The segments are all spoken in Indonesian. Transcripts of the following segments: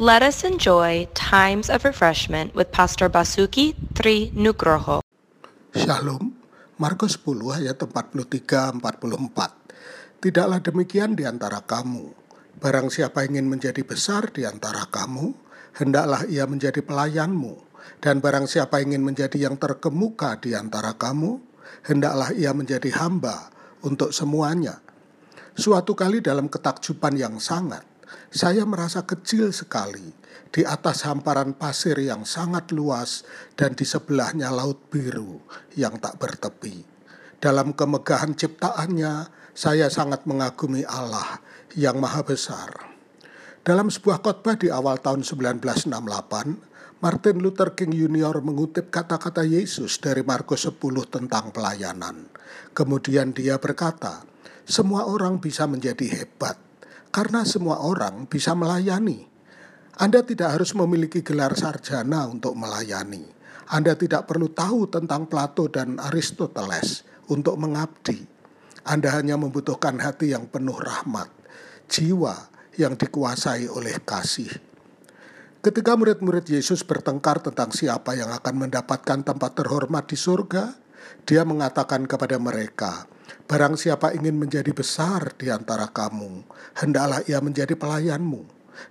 Let us enjoy times of refreshment with Pastor Basuki Tri Nugroho. Shalom, Markus 10 ayat 43-44. Tidaklah demikian di antara kamu. Barang siapa ingin menjadi besar di antara kamu, hendaklah ia menjadi pelayanmu. Dan barang siapa ingin menjadi yang terkemuka di antara kamu, hendaklah ia menjadi hamba untuk semuanya. Suatu kali dalam ketakjuban yang sangat, saya merasa kecil sekali di atas hamparan pasir yang sangat luas dan di sebelahnya laut biru yang tak bertepi. Dalam kemegahan ciptaannya, saya sangat mengagumi Allah yang Maha Besar. Dalam sebuah khotbah di awal tahun 1968, Martin Luther King Jr. mengutip kata-kata Yesus dari Markus 10 tentang pelayanan. Kemudian dia berkata, "Semua orang bisa menjadi hebat, karena semua orang bisa melayani. Anda tidak harus memiliki gelar sarjana untuk melayani. Anda tidak perlu tahu tentang Plato dan Aristoteles untuk mengabdi. Anda hanya membutuhkan hati yang penuh rahmat, jiwa yang dikuasai oleh kasih." Ketika murid-murid Yesus bertengkar tentang siapa yang akan mendapatkan tempat terhormat di surga, dia mengatakan kepada mereka, "Barang siapa ingin menjadi besar di antara kamu, hendaklah ia menjadi pelayanmu.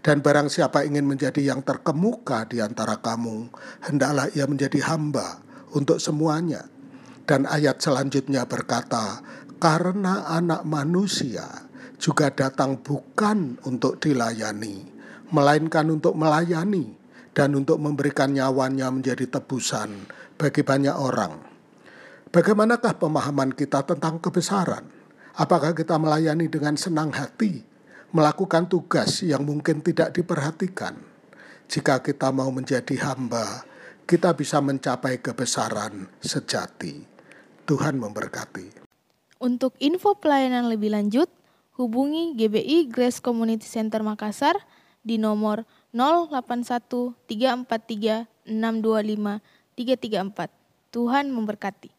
Dan barang siapa ingin menjadi yang terkemuka di antara kamu, hendaklah ia menjadi hamba untuk semuanya." Dan ayat selanjutnya berkata, "Karena anak manusia juga datang bukan untuk dilayani, melainkan untuk melayani dan untuk memberikan nyawanya menjadi tebusan bagi banyak orang." Bagaimanakah pemahaman kita tentang kebesaran? Apakah kita melayani dengan senang hati, melakukan tugas yang mungkin tidak diperhatikan? Jika kita mau menjadi hamba, kita bisa mencapai kebesaran sejati. Tuhan memberkati. Untuk info pelayanan lebih lanjut, hubungi GBI Grace Community Center Makassar di nomor 081343 625 334. Tuhan memberkati.